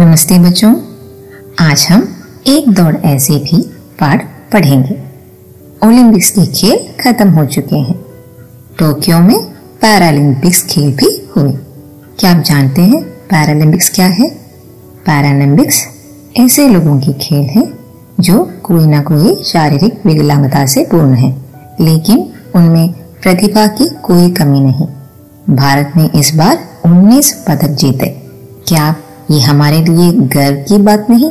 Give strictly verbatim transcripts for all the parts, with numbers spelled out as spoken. नमस्ते बच्चों, आज हम एक दौड़ ऐसे भी पाठ पढ़ेंगे। ओलंपिक्स के खेल खत्म हो चुके हैं, टोक्यो में पैरालंपिक्स खेल भी हुए। क्या आप जानते हैं पैरालंपिक्स क्या है? पैरालंपिक्स ऐसे लोगों की खेल है जो कोई ना कोई शारीरिक विकलांगता से पूर्ण है, लेकिन उनमें प्रतिभा की कोई कमी नहीं। भारत ने इस बार उन्नीस पदक जीते। क्या आप ये हमारे लिए गर्व की बात नहीं?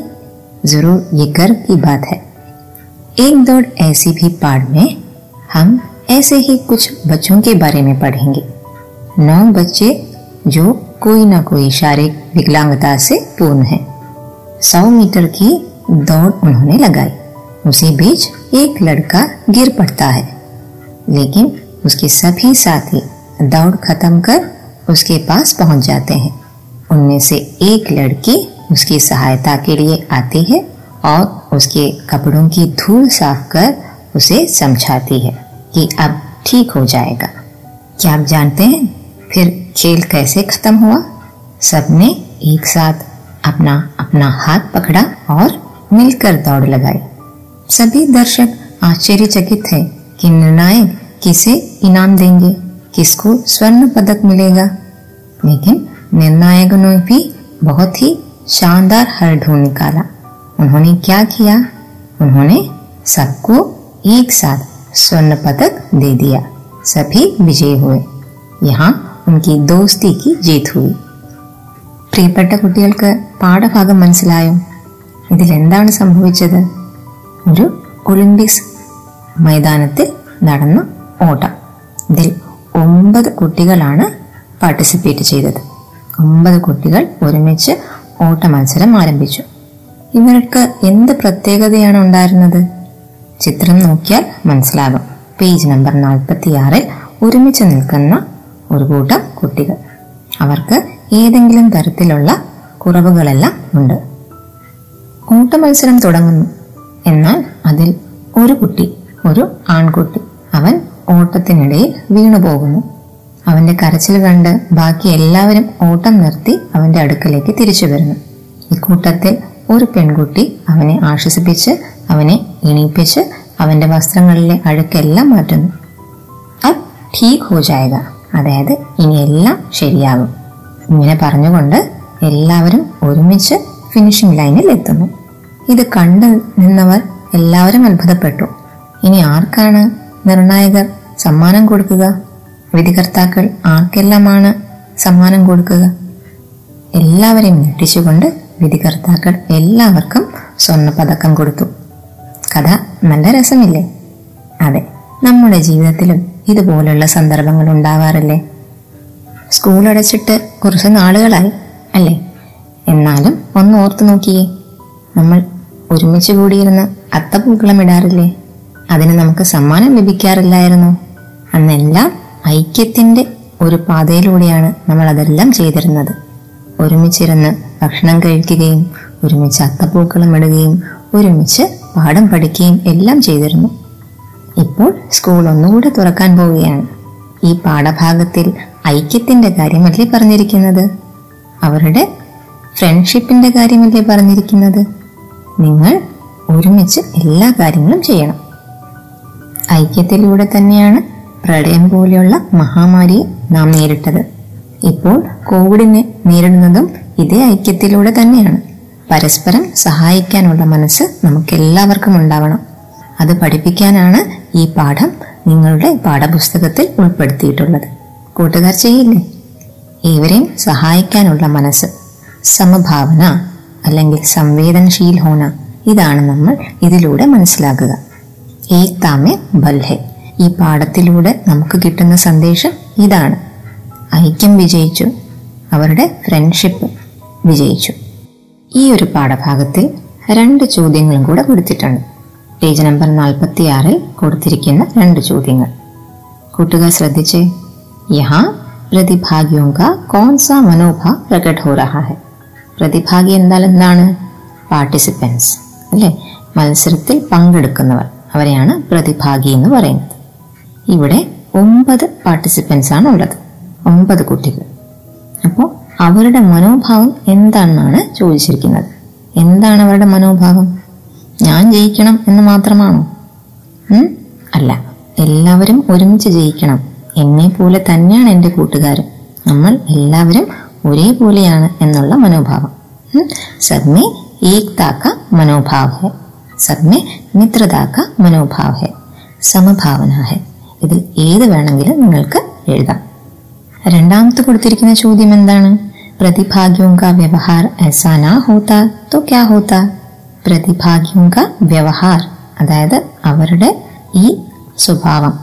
जरूर, ये गर्व की बात है। एक दौड़ ऐसी भी पाठ में हम ऐसे ही कुछ बच्चों के बारे में पढ़ेंगे। नौ बच्चे जो कोई ना कोई शारीरिक विकलांगता से पूर्ण हैं। सौ मीटर की दौड़ उन्होंने लगाई। उसी बीच एक लड़का गिर पड़ता है, लेकिन उसके सभी साथी दौड़ खत्म कर उसके पास पहुंच जाते हैं। उनमें से एक लड़की उसकी सहायता के लिए आती है और उसके कपड़ों की धूल साफ कर उसे समझाती है कि अब ठीक हो जाएगा। क्या आप जानते हैं फिर खेल कैसे खत्म हुआ? सबने एक साथ अपना अपना हाथ पकड़ा और मिलकर दौड़ लगाई। सभी दर्शक आश्चर्यचकित थे कि निर्णायक किसे इनाम देंगे, किसको स्वर्ण पदक मिलेगा। लेकिन निर्णायकों ने भी बहुत ही शानदार हल ढूंढ निकाला। उन्होंने क्या किया? उन्होंने सबको एक साथ स्वर्ण पदक दे दिया। सभी विजयी हुए। यहाँ उनकी दोस्ती की जीत हुई. പ്രിയപ്പെട്ട കുട്ടികൾക്ക് പാഠഭാഗം മനസ്സിലായോ? ഇതിലെന്താണ് സംഭവിച്ചത്? ഒരു ഒളിമ്പിക്സ് മൈതാനത്തിൽ നടന്ന ഓട്ടം. ഇതിൽ ഒമ്പത് കുട്ടികളാണ് പാർട്ടിസിപ്പേറ്റ് ചെയ്തത്. ഒമ്പത് കുട്ടികൾ ഒരുമിച്ച് ഓട്ട മത്സരം ആരംഭിച്ചു. ഇവർക്ക് എന്ത് പ്രത്യേകതയാണ് ഉണ്ടായിരുന്നത്? ചിത്രം നോക്കിയാൽ മനസ്സിലാകും. പേജ് നമ്പർ നാൽപ്പത്തിയാറിൽ ഒരുമിച്ച് നിൽക്കുന്ന ഒരു കൂട്ടം കുട്ടികൾ. അവർക്ക് ഏതെങ്കിലും തരത്തിലുള്ള കുറവുകളെല്ലാം ഉണ്ട്. ഓട്ട മത്സരം തുടങ്ങുന്നു. എന്നാൽ അതിൽ ഒരു കുട്ടി, ഒരു ആൺകുട്ടി, അവൻ ഓട്ടത്തിനിടയിൽ വീണു പോകുന്നു. അവൻ്റെ കരച്ചിൽ കണ്ട് ബാക്കി എല്ലാവരും ഓട്ടം നിർത്തി അവൻ്റെ അടുക്കലേക്ക് തിരിച്ചു വരുന്നു. ഇക്കൂട്ടത്തിൽ ഒരു പെൺകുട്ടി അവനെ ആശ്വസിപ്പിച്ച് അവനെ എണീപ്പിച്ച് അവൻ്റെ വസ്ത്രങ്ങളിലെ അഴുക്കെല്ലാം മാറ്റുന്നു. അബ് ഠീക് ഹോ ജായേഗ, അതായത് ഇനിയെല്ലാം ശരിയാകും. ഇങ്ങനെ പറഞ്ഞുകൊണ്ട് എല്ലാവരും ഒരുമിച്ച് ഫിനിഷിംഗ് ലൈനിൽ എത്തുന്നു. ഇത് കണ്ടു നിന്നവർ എല്ലാവരും അത്ഭുതപ്പെട്ടു. ഇനി ആർക്കാണ് നിർണായകർ സമ്മാനം കൊടുക്കുക? വിധികർത്താക്കൾ ആർക്കെല്ലാമാണ് സമ്മാനം കൊടുക്കുക? എല്ലാവരെയും ഞെട്ടിച്ചുകൊണ്ട് വിധികർത്താക്കൾ എല്ലാവർക്കും സ്വർണ്ണപ്പതക്കം കൊടുത്തു. കഥ നല്ല രസമില്ലേ? അതെ, നമ്മുടെ ജീവിതത്തിലും ഇതുപോലുള്ള സന്ദർഭങ്ങൾ ഉണ്ടാവാറില്ലേ? സ്കൂൾ അടച്ചിട്ട് കുറച്ച് നാളുകളായി അല്ലേ? എന്നാലും ഒന്ന് ഓർത്തു നോക്കിയേ, നമ്മൾ ഒരുമിച്ച് കൂടിയിരുന്ന് അത്തപ്പൂക്കളം ഇടാറില്ലേ? അതിന് നമുക്ക് സമ്മാനം ലഭിക്കാറില്ലായിരുന്നു? അന്നെല്ലാം ഐക്യത്തിൻ്റെ ഒരു പാതയിലൂടെയാണ് നമ്മൾ അതെല്ലാം ചെയ്തിരുന്നത്. ഒരുമിച്ചിരുന്ന് ഭക്ഷണം കഴിക്കുകയും ഒരുമിച്ച് അത്തപ്പൂക്കളം ഇടുകയും ഒരുമിച്ച് പാഠം പഠിക്കുകയും എല്ലാം ചെയ്തിരുന്നു. ഇപ്പോൾ സ്കൂൾ ഒന്നുകൂടെ തുറക്കാൻ പോവുകയാണ്. ഈ പാഠഭാഗത്തിൽ ഐക്യത്തിൻ്റെ കാര്യമല്ലേ പറഞ്ഞിരിക്കുന്നത്? അവരുടെ ഫ്രണ്ട്ഷിപ്പിൻ്റെ കാര്യമല്ലേ പറഞ്ഞിരിക്കുന്നത്? നിങ്ങൾ ഒരുമിച്ച് എല്ലാ കാര്യങ്ങളും ചെയ്യണം. ഐക്യത്തിലൂടെ തന്നെയാണ് പ്രളയം പോലെയുള്ള മഹാമാരിയെ നാം നേരിട്ടത്. ഇപ്പോൾ കോവിഡിനെ നേരിടുന്നതും ഇതേ ഐക്യത്തിലൂടെ തന്നെയാണ്. പരസ്പരം സഹായിക്കാനുള്ള മനസ്സ് നമുക്കെല്ലാവർക്കും ഉണ്ടാവണം. അത് പഠിപ്പിക്കാനാണ് ഈ പാഠം നിങ്ങളുടെ പാഠപുസ്തകത്തിൽ ഉൾപ്പെടുത്തിയിട്ടുള്ളത്. കൂട്ടുകാർ ചെയ്യില്ലേ? ഇവരെയും സഹായിക്കാനുള്ള മനസ്സ്, സമഭാവന അല്ലെങ്കിൽ സംവേദനശീൽ ഹോന, ഇതാണ് നമ്മൾ ഇതിലൂടെ മനസ്സിലാക്കുക. ഏക്താ മേ ബൽ ഹൈ. ഈ പാഠത്തിലൂടെ നമുക്ക് കിട്ടുന്ന സന്ദേശം ഇതാണ്. ഐക്യം വിജയിച്ചു, അവരുടെ ഫ്രണ്ട്ഷിപ്പ് വിജയിച്ചു. ഈ ഒരു പാഠഭാഗത്തിൽ രണ്ട് ചോദ്യങ്ങളും കൂടെ കൊടുത്തിട്ടുണ്ട്. പേജ് നമ്പർ നാൽപ്പത്തി ആറിൽ കൊടുത്തിരിക്കുന്ന രണ്ട് ചോദ്യങ്ങൾ കൂട്ടുകാർ ശ്രദ്ധിച്ചേ. യഹാ പ്രതിഭാഗിയോ കാ കോൺ സാ മനോഭാവ പ്രകട് ഹോ രഹാ ഹെ. പ്രതിഭാഗി എന്താണെന്നാണ്? പാർട്ടിസിപ്പൻസ് അല്ലേ, മത്സരത്തിൽ പങ്കെടുക്കുന്നവർ, അവരെയാണ് പ്രതിഭാഗി എന്ന് പറയുന്നത്. ഇവിടെ ഒമ്പത് പാർട്ടിസിപ്പൻസ് ആണ് ഉള്ളത്, ഒമ്പത് കുട്ടികൾ. അപ്പോൾ അവരുടെ മനോഭാവം എന്താണെന്നാണ് ചോദിച്ചിരിക്കുന്നത്. എന്താണ് അവരുടെ മനോഭാവം? ഞാൻ ജയിക്കണം എന്ന് മാത്രമാണോ? അല്ല, എല്ലാവരും ഒരുമിച്ച് ജയിക്കണം, എന്നെ പോലെ തന്നെയാണ് എൻ്റെ കൂട്ടുകാരും, നമ്മൾ എല്ലാവരും ഒരേപോലെയാണ് എന്നുള്ള മനോഭാവം. സബ്മേ ഏക്താക്ക മനോഭാവ് ഹെ, സബ്മേ മിത്രതാക്ക മനോഭാവ് ഹെ, സമഭാവന ഹെ. ഇതിൽ ഏത് വേണമെങ്കിലും നിങ്ങൾക്ക് എഴുതാം. രണ്ടാമത്തെ കൊടുത്തിരിക്കുന്ന ചോദ്യം എന്താണ്? പ്രതിഭാഗിയും കാ വ്യവഹാർ ഐസാ നാ ഹോത്താ തോ ക്യാ ഹോത്താ. പ്രതിഭാഗിയും കാ വ്യവഹാർ, അതായത് അവരുടെ ഈ സ്വഭാവം,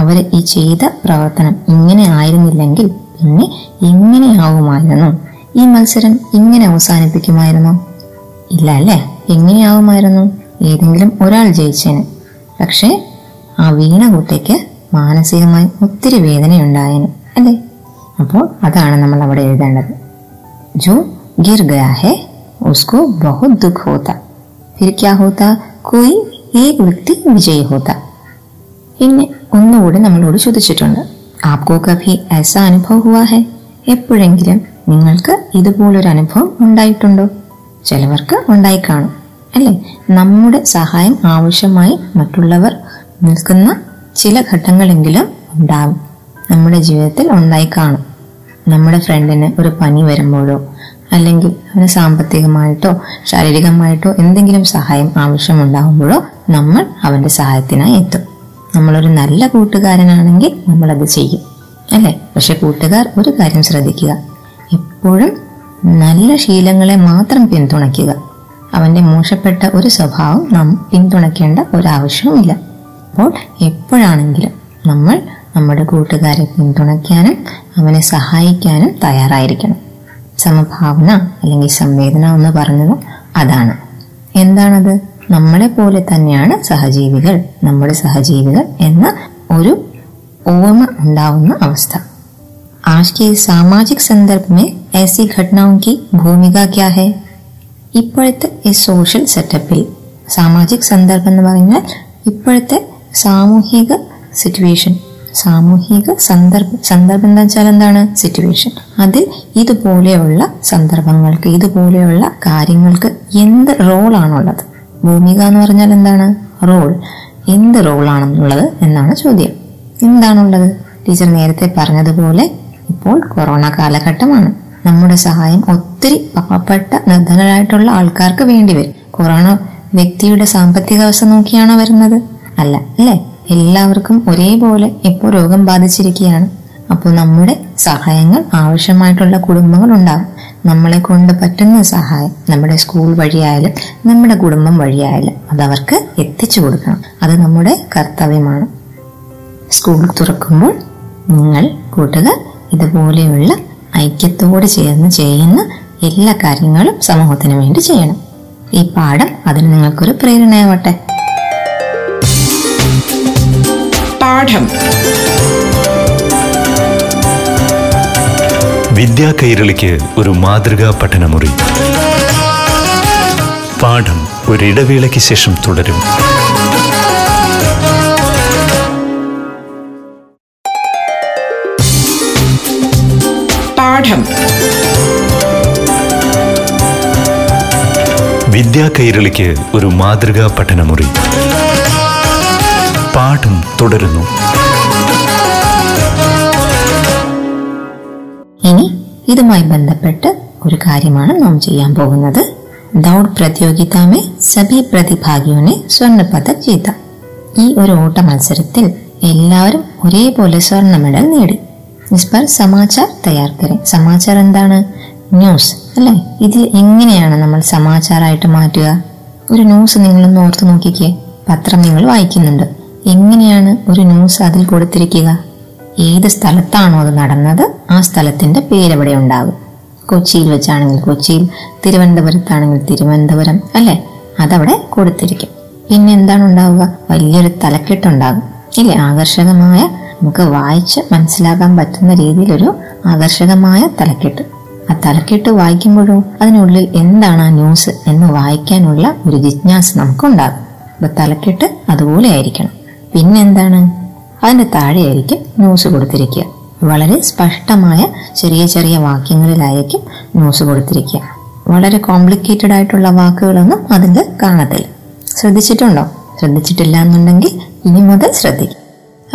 അവർ ഈ ചെയ്ത പ്രവർത്തനം ഇങ്ങനെ ആയിരുന്നില്ലെങ്കിൽ പിന്നെ എങ്ങനെയാവുമായിരുന്നു? ഈ മത്സരം ഇങ്ങനെ അവസാനിപ്പിക്കുമായിരുന്നു? ഇല്ല അല്ലേ, എങ്ങനെയാവുമായിരുന്നു? ഏതെങ്കിലും ഒരാൾ ജയിച്ചേന്, പക്ഷേ ആ വീണ കുട്ടിക്ക് മാനസികമായി ഒത്തിരി വേദനയുണ്ടായേന് അല്ലേ. അപ്പോൾ അതാണ് നമ്മൾ അവിടെ എഴുതേണ്ടത്. ജോ ഗിർ ഗയാ ഹെ ഉസ്കോ ബഹുത് ദുഃഖ് ഹോത്താ, ഫിർ ക്യാ ഹോത്താ, കോയി ഏക് വ്യക്തി വിജയി ഹോത്താ. പിന്നെ ഒന്നുകൂടി നമ്മളോട് ചോദിച്ചിട്ടുണ്ട്, ആപ്കോ കഭി ഐസാ അനുഭവ് ഹുവാ ഹെ, എപ്പോഴെങ്കിലും നിങ്ങൾക്ക് ഇതുപോലൊരു അനുഭവം ഉണ്ടായിട്ടുണ്ടോ? ചിലവർക്ക് ഉണ്ടായിക്കാണും അല്ലേ. നമ്മുടെ സഹായം ആവശ്യമായി മറ്റുള്ളവർ നിൽക്കുന്ന ചില ഘട്ടങ്ങളെങ്കിലും ഉണ്ടാകും, നമ്മുടെ ജീവിതത്തിൽ ഉണ്ടായി കാണും. നമ്മുടെ ഫ്രണ്ടിന് ഒരു പനി വരുമ്പോഴോ അല്ലെങ്കിൽ അവന് സാമ്പത്തികമായിട്ടോ ശാരീരികമായിട്ടോ എന്തെങ്കിലും സഹായം ആവശ്യമുണ്ടാകുമ്പോഴോ നമ്മൾ അവൻ്റെ സഹായത്തിനായി എത്തും. നമ്മളൊരു നല്ല കൂട്ടുകാരനാണെങ്കിൽ നമ്മളത് ചെയ്യും അല്ലേ. പക്ഷെ കൂട്ടുകാർ ഒരു കാര്യം ശ്രദ്ധിക്കുക, എപ്പോഴും നല്ല ശീലങ്ങളെ മാത്രം പിന്തുണയ്ക്കുക, അവൻ്റെ മോശപ്പെട്ട ഒരു സ്വഭാവം നാം പിന്തുണയ്ക്കേണ്ട ഒരാവശ്യവുമില്ല. അപ്പോൾ എപ്പോഴാണെങ്കിലും നമ്മൾ നമ്മുടെ കൂട്ടുകാരെ പിന്തുണയ്ക്കാനും അവനെ സഹായിക്കാനും തയ്യാറായിരിക്കണം. സമഭാവന അല്ലെങ്കിൽ സംവേദന എന്ന് പറഞ്ഞത് അതാണ്. എന്താണത്? നമ്മളെ പോലെ തന്നെയാണ് സഹജീവികൾ, നമ്മുടെ സഹജീവികൾ എന്ന ഒരു ഓർമ്മ ഉണ്ടാവുന്ന അവസ്ഥ. ആജ്കെ സാമാജിക് സന്ദർഭമേ ഏസി ഘടനകി ഭൂമിക ക്യാ ഹെ. ഇപ്പോഴത്തെ ഈ സോഷ്യൽ സെറ്റപ്പിൽ സാമാജിക് സന്ദർഭം എന്ന് പറഞ്ഞാൽ ഇപ്പോഴത്തെ സാമൂഹിക സിറ്റുവേഷൻ, സാമൂഹിക സന്ദർഭം. സന്ദർഭം എന്താ വെച്ചാൽ എന്താണ്? സിറ്റുവേഷൻ. അതിൽ ഇതുപോലെയുള്ള സന്ദർഭങ്ങൾക്ക്, ഇതുപോലെയുള്ള കാര്യങ്ങൾക്ക് എന്ത് റോളാണുള്ളത്? ഭൂമിക എന്ന് പറഞ്ഞാൽ എന്താണ്? റോൾ. എന്ത് റോളാണെന്നുള്ളത് എന്നാണ് ചോദ്യം. എന്താണുള്ളത്? ടീച്ചർ നേരത്തെ പറഞ്ഞതുപോലെ ഇപ്പോൾ കൊറോണ കാലഘട്ടമാണ്. നമ്മുടെ സഹായം ഒത്തിരി പാവപ്പെട്ട നിർധനരായിട്ടുള്ള ആൾക്കാർക്ക് വേണ്ടി വരും. കൊറോണ വ്യക്തിയുടെ സാമ്പത്തിക അവസ്ഥ നോക്കിയാണോ വരുന്നത്? അല്ല അല്ലേ. എല്ലാവർക്കും ഒരേപോലെ ഇപ്പോൾ രോഗം ബാധിച്ചിരിക്കുകയാണ്. അപ്പോൾ നമ്മുടെ സഹായങ്ങൾ ആവശ്യമായിട്ടുള്ള കുടുംബങ്ങൾ ഉണ്ടാകും. നമ്മളെ കൊണ്ട് പറ്റുന്ന സഹായം നമ്മുടെ സ്കൂൾ വഴിയായാലും നമ്മുടെ കുടുംബം വഴിയായാലും അതവർക്ക് എത്തിച്ചു കൊടുക്കണം. അത് നമ്മുടെ കർത്തവ്യമാണ്. സ്കൂൾ തുറക്കുമ്പോൾ നിങ്ങൾ കൂട്ടുകാർ ഇതുപോലെയുള്ള ഐക്യത്തോട് ചേർന്ന് ചെയ്യുന്ന എല്ലാ കാര്യങ്ങളും സമൂഹത്തിന് വേണ്ടി ചെയ്യണം. ഈ പാഠം അതിന് നിങ്ങൾക്കൊരു പ്രേരണയാവട്ടെ. പാഠം വിദ്യാ കൈരളിക്ക് ഒരു മാതൃകാ പഠനമുറി. പാഠം ഒരിടവേളയ്ക്ക് ശേഷം തുടരും. പാഠം വിദ്യാ കൈരളിക്ക് ഒരു മാതൃകാ പഠനമുറി. പാഠം തുടരുന്നു. ഇനി ഇതുമായി ബന്ധപ്പെട്ട് ഒരു കാര്യമാണ് നാം ചെയ്യാൻ പോകുന്നത്. ദൗഡ് പ്രതിയോഗിതാമേ സഭി പ്രതിഭാഗിയോനെ സ്വർണ്ണ പദക് ജയിത. ഈ ഒരു ഓട്ട മത്സരത്തിൽ എല്ലാവരും ഒരേപോലെ സ്വർണ്ണ മെഡൽ നേടി. ഇസ്പർ സമാചാർ തയ്യാർ കരെ. സമാചാർ എന്താണ്? ന്യൂസ് അല്ലേ. ഇത് എങ്ങനെയാണ് നമ്മൾ സമാചാരമായിട്ട് മാറ്റുക? ഒരു ന്യൂസ് നിങ്ങളൊന്ന് ഓർത്ത് നോക്കിക്കേ. പത്രം നിങ്ങൾ വായിക്കുന്നുണ്ട്, എങ്ങനെയാണ് ഒരു ന്യൂസ് അതിൽ കൊടുത്തിരിക്കുക? ഏത് സ്ഥലത്താണോ അത് നടന്നത് ആ സ്ഥലത്തിൻ്റെ പേരെവിടെ ഉണ്ടാകും. കൊച്ചിയിൽ വെച്ചാണെങ്കിൽ കൊച്ചിയിൽ, തിരുവനന്തപുരത്താണെങ്കിൽ തിരുവനന്തപുരം അല്ലേ, അതവിടെ കൊടുത്തിരിക്കും. പിന്നെ എന്താണ് ഉണ്ടാവുക? വലിയൊരു തലക്കെട്ടുണ്ടാകും ഇല്ലേ, ആകർഷകമായ, നമുക്ക് വായിച്ച് മനസ്സിലാക്കാൻ പറ്റുന്ന രീതിയിലൊരു ആകർഷകമായ തലക്കെട്ട്. ആ തലക്കെട്ട് വായിക്കുമ്പോഴോ അതിനുള്ളിൽ എന്താണ് ആ ന്യൂസ് എന്ന് വായിക്കാനുള്ള ഒരു ജിജ്ഞാസ നമുക്കുണ്ടാകും. അപ്പം തലക്കെട്ട് അതുപോലെ ആയിരിക്കണം. പിന്നെന്താണ്? അതിൻ്റെ താഴെയായിരിക്കും ന്യൂസ് കൊടുത്തിരിക്കുക. വളരെ സ്പഷ്ടമായ ചെറിയ ചെറിയ വാക്യങ്ങളിലായിരിക്കും ന്യൂസ് കൊടുത്തിരിക്കുക. വളരെ കോംപ്ലിക്കേറ്റഡ് ആയിട്ടുള്ള വാക്കുകളൊന്നും അതിൽ കാണത്തില്ല. ശ്രദ്ധിച്ചിട്ടുണ്ടോ? ശ്രദ്ധിച്ചിട്ടില്ല എന്നുണ്ടെങ്കിൽ ഇനി മുതൽ ശ്രദ്ധിക്കും.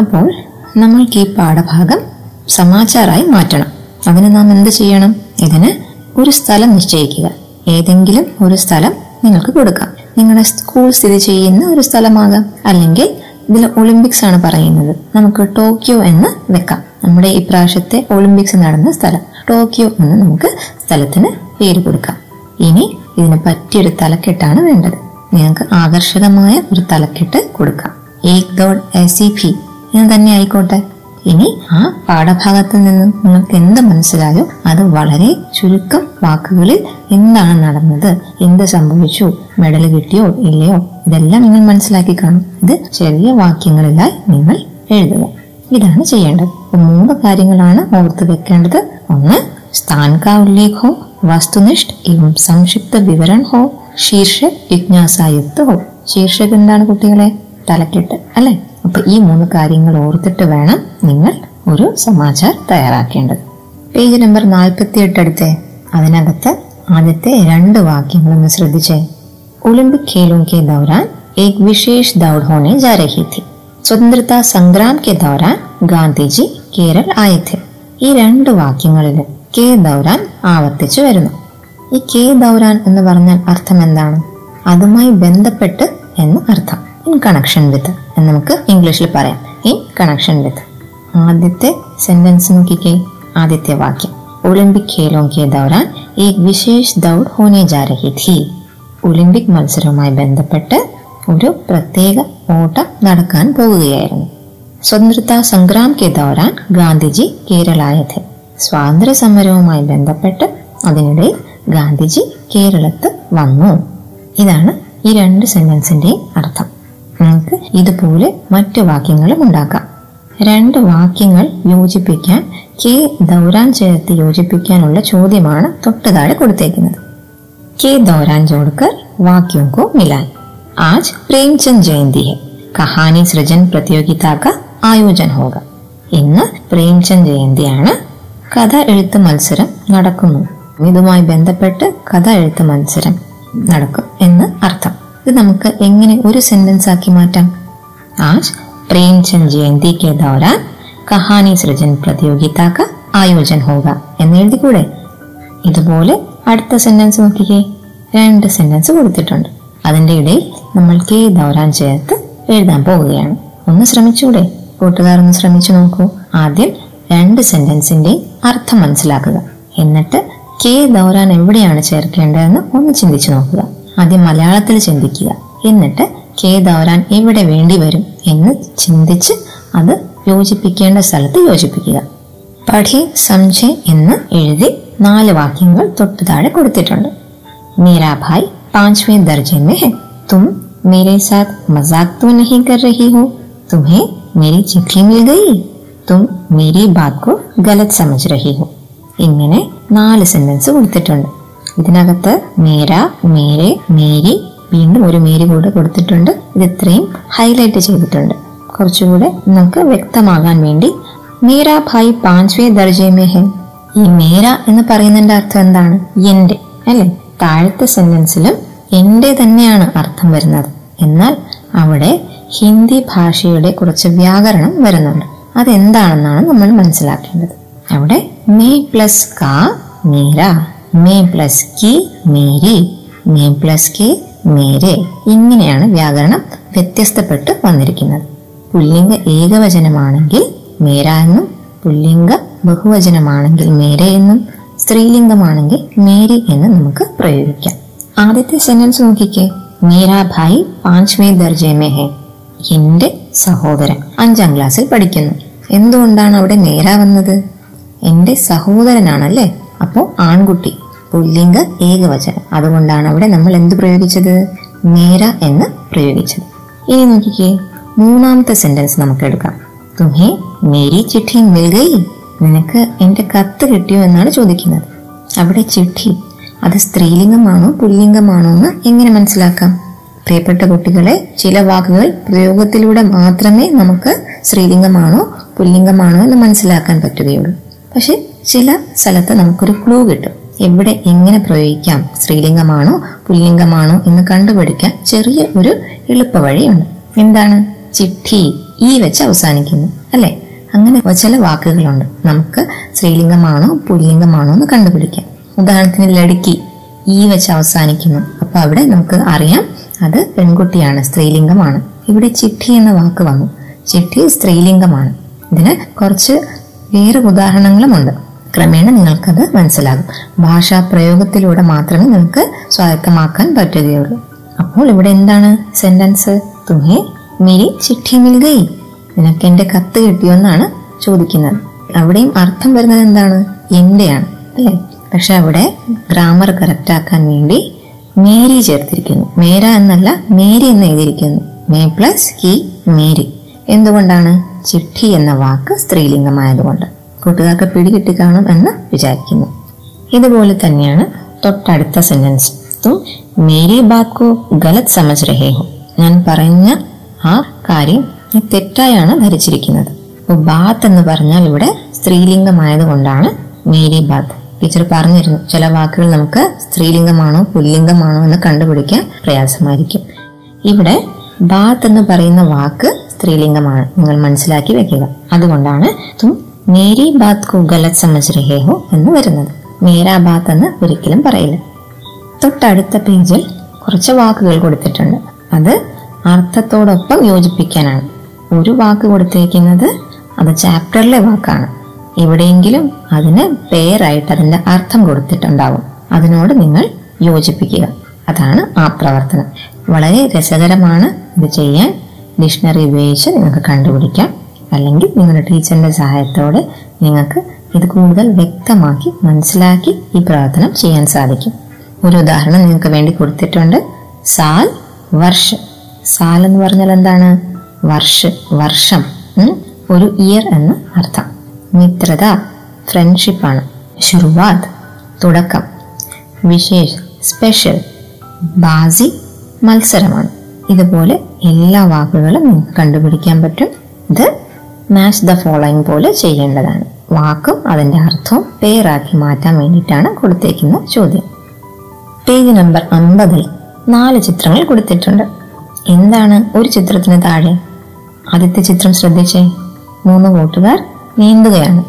അപ്പോൾ നമ്മൾക്ക് ഈ പാഠഭാഗം സമാചാരമായി മാറ്റണം. അതിന് നാം എന്ത് ചെയ്യണം? ഇതിന് ഒരു സ്ഥലം നിശ്ചയിക്കുക. ഏതെങ്കിലും ഒരു സ്ഥലം നിങ്ങൾക്ക് കൊടുക്കാം. നിങ്ങളുടെ സ്കൂൾ സ്ഥിതി ചെയ്യുന്ന ഒരു സ്ഥലമാകാം, അല്ലെങ്കിൽ ഇതിൽ ഒളിമ്പിക്സ് ആണ് പറയുന്നത്, നമുക്ക് ടോക്കിയോ എന്ന് വെക്കാം. നമ്മുടെ ഇപ്രാവശ്യത്തെ ഒളിമ്പിക്സ് നടന്ന സ്ഥലം ടോക്കിയോ എന്ന് നമുക്ക് സ്ഥലത്തിന് പേര് കൊടുക്കാം. ഇനി ഇതിന് പറ്റിയൊരു തലക്കെട്ടാണ് വേണ്ടത്. നിങ്ങൾക്ക് ആകർഷകമായ ഒരു തലക്കെട്ട് കൊടുക്കാം. ഏക് ദോഡ് എസി ഫി എന്ന് തന്നെ ആയിക്കോട്ടെ. ഇനി ആ പാഠഭാഗത്തിൽ നിന്നും നിങ്ങൾക്ക് എന്ത് മനസ്സിലായോ അത് വളരെ ചുരുക്കം വാക്കുകളിൽ എന്താണ് നടന്നത്, എന്ത് സംഭവിച്ചു, മെഡൽ കിട്ടിയോ ഇല്ലയോ, ഇതെല്ലാം നിങ്ങൾ മനസ്സിലാക്കി കാണും. ഇത് ചെറിയ വാക്യങ്ങളിലായി നിങ്ങൾ എഴുതുക. ഇതാണ് ചെയ്യേണ്ടത്. മൂന്ന് കാര്യങ്ങളാണ് ഓർത്ത് വെക്കേണ്ടത്. ഒന്ന്, സ്ഥാൻ കാ ഉല്ലേഖ ഹോ, വസ്തുനിഷ്ഠ എവം സംക്ഷിപ്ത വിവരൺ ഹോ, ശീർഷക് ജിജ്ഞാസായുക്ത ഹോ. ശീർഷക് എന്താണ് കുട്ടികളെ? തലക്കെട്ട് അല്ലെ. അപ്പൊ ഈ മൂന്ന് കാര്യങ്ങൾ ഓർത്തിട്ട് വേണം നിങ്ങൾ ഒരു സമാചാർ തയ്യാറാക്കേണ്ടത്. പേജ് നമ്പർ നാൽപ്പത്തി എട്ട് എടുത്തേ. അതിനകത്ത് ആദ്യത്തെ രണ്ട് വാക്യങ്ങളൊന്ന് ശ്രദ്ധിച്ചേ. ഒളിമ്പിക് ഖേലും കെ ദൗരാൻ ഏക് വിശേഷ് ദൗഡ് ഹോനെ ജാ രഹി ഥി, സ്വതന്ത്രതാ സംഗ്രാം കെ ദൗരാൻ ഗാന്ധിജി കേരൾ ആയേ ഥേ. ഈ രണ്ട് വാക്യങ്ങളിൽ കെ ദൗരാൻ ആവർത്തിച്ചു വരുന്നു. ഈ കെ ദൗരാൻ എന്ന് പറഞ്ഞാൽ അർത്ഥം എന്താണ്? അതുമായി ബന്ധപ്പെട്ട് എന്ന് അർത്ഥം. ഇൻ കണക്ഷൻ വിത്ത് എന്ന് നമുക്ക് ഇംഗ്ലീഷിൽ പറയാം. In connection with. ആദ്യത്തെ സെന്റൻസ് നോക്കിക്കേ, ആദ്യത്തെ വാക്യം ഒളിമ്പിക് ഖേലോം കെ ദൗരാൻ ഏക് വിശേഷ് ദൗഡ് ഹോനെ ജാ രഹി ഥി. ഒളിമ്പിക് മത്സരവുമായി ബന്ധപ്പെട്ട് ഒരു പ്രത്യേക ഓട്ടം നടക്കാൻ പോകുകയായിരുന്നു. സ്വതന്ത്രതാ സംഗ്രാം കെ ദൗരാൻ ഗാന്ധിജി കേരളായത്. സ്വാതന്ത്ര്യ സമരവുമായി ബന്ധപ്പെട്ട് അതിനിടയിൽ ഗാന്ധിജി കേരളത്ത് വന്നു. ഇതാണ് ഈ രണ്ട് സെന്റൻസിന്റെയും അർത്ഥം. നമുക്ക് ഇതുപോലെ മറ്റു വാക്യങ്ങളും ഉണ്ടാക്കാം. രണ്ട് വാക്യങ്ങൾ യോജിപ്പിക്കാൻ കെ ദൗരാൻ ചേർത്ത് യോജിപ്പിക്കാനുള്ള ചോദ്യമാണ് തൊട്ട് താഴെ കൊടുത്തേക്കുന്നത്. കെ ദൗരാൻ ജോഡ്കർ വാക്യോം കോ മിലാൻ, ആജ് പ്രേംചന്ദ് ജയന്തി ഹെ, കഹാനി സൃജൻ പ്രതിയോഗിത കാ ആയോജൻ ഹോഗ. ഇന്ന് പ്രേംചന്ദ് ജയന്തിയാണ്, കഥ എഴുത്ത് മത്സരം നടക്കുന്നു, ഇതുമായി ബന്ധപ്പെട്ട് കഥ എഴുത്ത് മത്സരം നടക്കും എന്ന് അർത്ഥം. ഇത് നമുക്ക് എങ്ങനെ ഒരു സെന്റൻസ് ആക്കി മാറ്റാം? ആജ് പ്രേംചന്ദ് ജയന്തി കെ ദൗരാൻ കഹാനി സൃജൻ പ്രതിയോഗിത കാ ആയോജൻ ഹോഗ എന്ന് എഴുതിക്കൂടെ? ഇതുപോലെ അടുത്ത സെന്റൻസ് നോക്കിക്കേ. രണ്ട് സെന്റൻസ് കൊടുത്തിട്ടുണ്ട്, അതിൻ്റെ ഇടയിൽ നമ്മൾ കെ ദൗരാൻ ചേർത്ത് എഴുതാൻ പോവുകയാണ്. ഒന്ന് ശ്രമിച്ചൂടെ? കൂട്ടുകാർ ഒന്ന് ശ്രമിച്ചു നോക്കൂ. ആദ്യം രണ്ട് സെന്റൻസിന്റെ അർത്ഥം മനസ്സിലാക്കുക, എന്നിട്ട് കെ ദൗരാൻ എവിടെയാണ് ചേർക്കേണ്ടതെന്ന് ഒന്ന് ചിന്തിച്ചു നോക്കുക. ആദ്യം മലയാളത്തിൽ ചിന്തിക്കുക, എന്നിട്ട് കെ ദൗരാൻ എവിടെ വേണ്ടി വരും എന്ന് ചിന്തിച്ച് അത് യോജിപ്പിക്കേണ്ട സ്ഥലത്ത് യോജിപ്പിക്കുക. പഠി സംജെ എന്ന് എഴുതി നാല് വാക്യങ്ങൾ തൊട്ടു താഴെ കൊടുത്തിട്ടുണ്ട്. മേരാ ഭായ് പാഞ്ച്വേ ദർജെ മേ ഹെ, തും മേരെ സാത്ത് മസാക് തോ നഹീ കർ രഹി ഹോ, തുമേ മേരി ചിട്ടി മിൽ ഗയി, തും മേരി ബാത് കോ ഗലത് സമജ് രഹി ഹോ. ഇങ്ങനെ നാല് സെന്റൻസ് കൊടുത്തിട്ടുണ്ട്. ഇതിനകത്ത് മേര, മേരെ, മേരി, വീണ്ടും ഒരു മേരി കൂടെ കൊടുത്തിട്ടുണ്ട്. ഇത് ഇത്രയും ഹൈലൈറ്റ് ചെയ്തിട്ടുണ്ട്. കുറച്ചുകൂടെ നമുക്ക് വ്യക്തമാകാൻ വേണ്ടി മേരാ ഭായ് പാഞ്ച്വേ ദർജെ മേ ഹെ. ഈ മേര എന്ന് പറയുന്നതിന്റെ അർത്ഥം എന്താണ്? എന്റെ അല്ലെ. താഴത്തെ സെന്റൻസിലും എന്റെ തന്നെയാണ് അർത്ഥം വരുന്നത്. എന്നാൽ അവിടെ ഹിന്ദി ഭാഷയുടെ കുറച്ച് വ്യാകരണം വരുന്നുണ്ട്. അതെന്താണെന്നാണ് നമ്മൾ മനസ്സിലാക്കേണ്ടത്. അവിടെ മേ പ്ലസ് കാ മേര, മേ പ്ലസ് കി മേരി, മേ പ്ലസ് കെ മേരെ, ഇങ്ങനെയാണ് വ്യാകരണം വ്യത്യസ്തപ്പെട്ട് വന്നിരിക്കുന്നത്. പുല്ലിംഗ ഏകവചനമാണെങ്കിൽ മേര എന്നും, പുല്ലിംഗ ബഹുവചനമാണെങ്കിൽ മേരെ എന്നും, സ്ത്രീലിംഗമാണെങ്കിൽ മേരി എന്ന് നമുക്ക് പ്രയോഗിക്കാം. ആദ്യത്തെ സെന്റൻസ് നോക്കിക്കേ. മേരാ ഭായ് പാഞ്ച്വേ ദർജെ മേ ഹെ, എന്റെ സഹോദരൻ അഞ്ചാം ക്ലാസ്സിൽ പഠിക്കുന്നു. എന്തുകൊണ്ടാണ് അവിടെ മേര വന്നത്? എന്റെ സഹോദരനാണല്ലേ, അപ്പോൾ ആൺകുട്ടി, പുല്ലിംഗ ഏകവചനം. അതുകൊണ്ടാണ് അവിടെ നമ്മൾ എന്ത് പ്രയോഗിച്ചത്? നേര എന്ന് പ്രയോഗിച്ചത്. ഇനി നോക്കിക്കേ, മൂന്നാമത്തെ സെന്റൻസ് നമുക്ക് എടുക്കാം. തുമേ മേരി ചിട്ടി മിൽ ഗയി, നിനക്ക് എൻ്റെ കത്ത് കിട്ടിയോ എന്നാണ് ചോദിക്കുന്നത്. അവിടെ ചിട്ടി അത് സ്ത്രീലിംഗമാണോ പുല്ലിംഗമാണോ എന്ന് എങ്ങനെ മനസ്സിലാക്കാം? പ്രിയപ്പെട്ട കുട്ടികളെ, ചില വാക്കുകൾ പ്രയോഗത്തിലൂടെ മാത്രമേ നമുക്ക് സ്ത്രീലിംഗമാണോ പുല്ലിംഗമാണോ എന്ന് മനസ്സിലാക്കാൻ പറ്റുകയുള്ളൂ. പക്ഷെ ചില സ്ഥലത്ത് നമുക്കൊരു ക്ലൂ കിട്ടും. എവിടെ എങ്ങനെ പ്രയോഗിക്കാം, സ്ത്രീലിംഗമാണോ പുല്ലിംഗമാണോ എന്ന് കണ്ടുപിടിക്കാൻ ചെറിയ ഒരു എളുപ്പ വഴിയുണ്ട്. എന്താണ്? ചിട്ടി ഈ വെച്ച് അവസാനിക്കുന്നു അല്ലെ? അങ്ങനെ ചില വാക്കുകളുണ്ട് നമുക്ക് സ്ത്രീലിംഗമാണോ പുല്ലിംഗമാണോ എന്ന് കണ്ടുപിടിക്കാം. ഉദാഹരണത്തിന് ലടുക്കി ഈ വെച്ച് അവസാനിക്കുന്നു. അപ്പൊ അവിടെ നമുക്ക് അറിയാം അത് പെൺകുട്ടിയാണ്, സ്ത്രീലിംഗമാണ്. ഇവിടെ ചിട്ടി എന്ന വാക്ക് വന്നു, ചിട്ടി സ്ത്രീലിംഗമാണ്. ഇതിന് കുറച്ച് വേറെ ഉദാഹരണങ്ങളുമുണ്ട്. ക്രമേണ നിങ്ങൾക്കത് മനസ്സിലാകും. ഭാഷാ പ്രയോഗത്തിലൂടെ മാത്രമേ നിങ്ങൾക്ക് സ്വായത്തമാക്കാൻ പറ്റുകയുള്ളൂ. അപ്പോൾ ഇവിടെ എന്താണ് സെന്റൻസ്? തുമേ മേരി ചിട്ടി മിൽ ഗയി, നിനക്ക് എൻ്റെ കത്ത് കിട്ടിയോന്നാണ് ചോദിക്കുന്നത്. അവിടെയും അർത്ഥം വരുന്നത് എന്താണ്? എൻ്റെയാണ് അല്ലേ? പക്ഷെ അവിടെ ഗ്രാമർ കറക്റ്റ് ആക്കാൻ വേണ്ടി മേരി ചേർത്തിരിക്കുന്നു. മേര എന്നല്ല മേരി എന്ന് എഴുതിയിരിക്കുന്നു. മേ പ്ലസ് കി മേരി. എന്തുകൊണ്ടാണ്? ചിട്ടി എന്ന വാക്ക് സ്ത്രീലിംഗമായതുകൊണ്ട്. കൂട്ടുകാർക്ക് പിടികിട്ടി കാണും എന്ന് വിചാരിക്കുന്നു. ഇതുപോലെ തന്നെയാണ് തൊട്ടടുത്ത സെന്റൻസ്. മേരി ബാത് കോ ഗലത് സമജ് രഹേ ഹോ, ഞാൻ പറഞ്ഞ ആ കാര്യം തെറ്റായാണ് ധരിച്ചിരിക്കുന്നത്. ബാത്ത് എന്ന് പറഞ്ഞാൽ ഇവിടെ സ്ത്രീലിംഗമായതുകൊണ്ടാണ് മേരി ബാത്ത്. ടീച്ചർ പറഞ്ഞിരുന്നു ചില വാക്കുകൾ നമുക്ക് സ്ത്രീലിംഗമാണോ പുല്ലിംഗമാണോ എന്ന് കണ്ടുപിടിക്കാൻ പ്രയാസമായിരിക്കും. ഇവിടെ ബാത്ത് എന്ന് പറയുന്ന വാക്ക് സ്ത്രീലിംഗമാണ്, നിങ്ങൾ മനസ്സിലാക്കി വെക്കുക. അതുകൊണ്ടാണ് തും മേരി ബാത്ത് കോ ഗലത് സമജ് രഹേ ഹോ എന്ന് വരുന്നത്. മേരാ ബാത്ത് എന്ന് ഒരിക്കലും പറയില്ല. തൊട്ടടുത്ത പേജിൽ കുറച്ച് വാക്കുകൾ കൊടുത്തിട്ടുണ്ട്. അത് അർത്ഥത്തോടൊപ്പം യോജിപ്പിക്കാനാണ്. ഒരു വാക്ക് കൊടുത്തിരിക്കുന്നത് അത് ചാപ്റ്ററിലെ വാക്കാണ്. എവിടെയെങ്കിലും അതിന് പേരായിട്ട് അതിൻ്റെ അർത്ഥം കൊടുത്തിട്ടുണ്ടാവും. അതിനോട് നിങ്ങൾ യോജിപ്പിക്കുക. അതാണ് ആ പ്രവർത്തനം. വളരെ രസകരമാണ്. ഇത് ചെയ്യാൻ ഡിക്ഷണറി ഉപയോഗിച്ച് നിങ്ങൾക്ക് കണ്ടുപിടിക്കാം. അല്ലെങ്കിൽ നിങ്ങളുടെ ടീച്ചറിൻ്റെ സഹായത്തോടെ നിങ്ങൾക്ക് ഇത് കൂടുതൽ വ്യക്തമാക്കി മനസ്സിലാക്കി ഈ പ്രവർത്തനം ചെയ്യാൻ സാധിക്കും. ഒരു ഉദാഹരണം നിങ്ങൾക്ക് വേണ്ടി കൊടുത്തിട്ടുണ്ട്. സാൽ വർഷ്. സാൽ എന്ന് പറഞ്ഞാൽ എന്താണ്? വർഷ്, വർഷം, ഒരു ഇയർ എന്ന അർത്ഥം. മിത്രത ഫ്രണ്ട്ഷിപ്പാണ്. ശുരുവാത് തുടക്കം. വിശേഷ് സ്പെഷ്യൽ. ബാസി മത്സരമാണ്. ഇതുപോലെ എല്ലാ വാക്കുകളും നിങ്ങൾക്ക് കണ്ടുപിടിക്കാൻ പറ്റും. ഇത് മാച്ച് ദ ഫോളോയിങ് പോലെ ചെയ്യേണ്ടതാണ്. വാക്കും അതിൻ്റെ അർത്ഥവും പേരാക്കി മാറ്റാൻ വേണ്ടിയിട്ടാണ് കൊടുത്തേക്കുന്ന ചോദ്യം. പേജ് നമ്പർ അമ്പതിൽ നാല് ചിത്രങ്ങൾ കൊടുത്തിട്ടുണ്ട്. എന്താണ് ഒരു ചിത്രത്തിന് താഴെ? ആദ്യത്തെ ചിത്രം ശ്രദ്ധിച്ചേ. മൂന്ന് കൂട്ടുകാർ നീന്തുകയാണ്.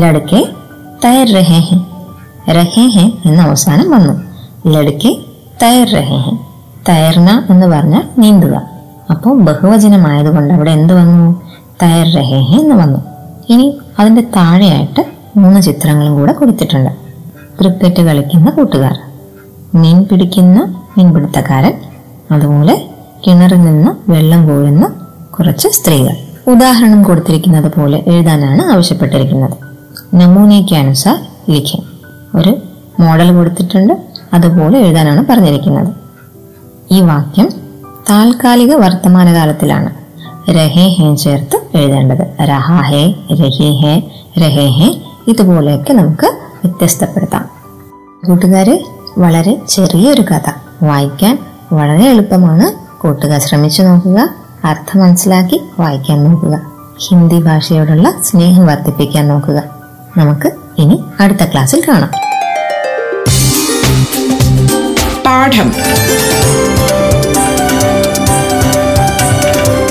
ലടുക്കെ തയർ രഹേ ഹെ. രഹേ ഹെ എന്ന അവസാനം വന്നു. ലടുക്കെ തയർ രഹേ ഹെ. തയർന എന്ന് പറഞ്ഞാൽ നീന്തുക. അപ്പോൾ ബഹുവചനമായതുകൊണ്ട് അവിടെ എന്ത് വന്നു? തയർ രഹേ ഹെ എന്ന് വന്നു. ഇനി അതിൻ്റെ താഴെയായിട്ട് മൂന്ന് ചിത്രങ്ങളും കൂടെ കൊടുത്തിട്ടുണ്ട്. ക്രിക്കറ്റ് കളിക്കുന്ന കൂട്ടുകാർ, മീൻ പിടിക്കുന്ന മീൻപിടുത്തക്കാരൻ, അതുപോലെ കിണറിൽ നിന്ന് വെള്ളം കോരുന്ന കുറച്ച് സ്ത്രീകൾ. ഉദാഹരണം കൊടുത്തിരിക്കുന്നത് പോലെ എഴുതാനാണ് ആവശ്യപ്പെട്ടിരിക്കുന്നത്. നമൂനയ്ക്ക് അനുസാർ ലിഖിൻ. ഒരു മോഡൽ കൊടുത്തിട്ടുണ്ട്, അതുപോലെ എഴുതാനാണ് പറഞ്ഞിരിക്കുന്നത്. ഈ വാക്യം താൽക്കാലിക വർത്തമാനകാലത്തിലാണ് രഹേ ഹേ ചേർത്ത് എഴുതേണ്ടത്. രഹാ ഹേ, രഹി ഹേ, രഹേ ഹേ, ഇതുപോലെയൊക്കെ നമുക്ക് വ്യത്യസ്തപ്പെടുത്താം. കൂട്ടുകാരെ, വളരെ ചെറിയൊരു കഥ, വായിക്കാൻ വളരെ എളുപ്പമാണ്. കൂട്ടുകാർ ശ്രമിച്ചു നോക്കുക. അർത്ഥം മനസ്സിലാക്കി വായിക്കാൻ നോക്കുക. ഹിന്ദി ഭാഷയോടുള്ള സ്നേഹം വർദ്ധിപ്പിക്കാൻ നോക്കുക. നമുക്ക് ഇനി അടുത്ത ക്ലാസ്സിൽ കാണാം. പാഠം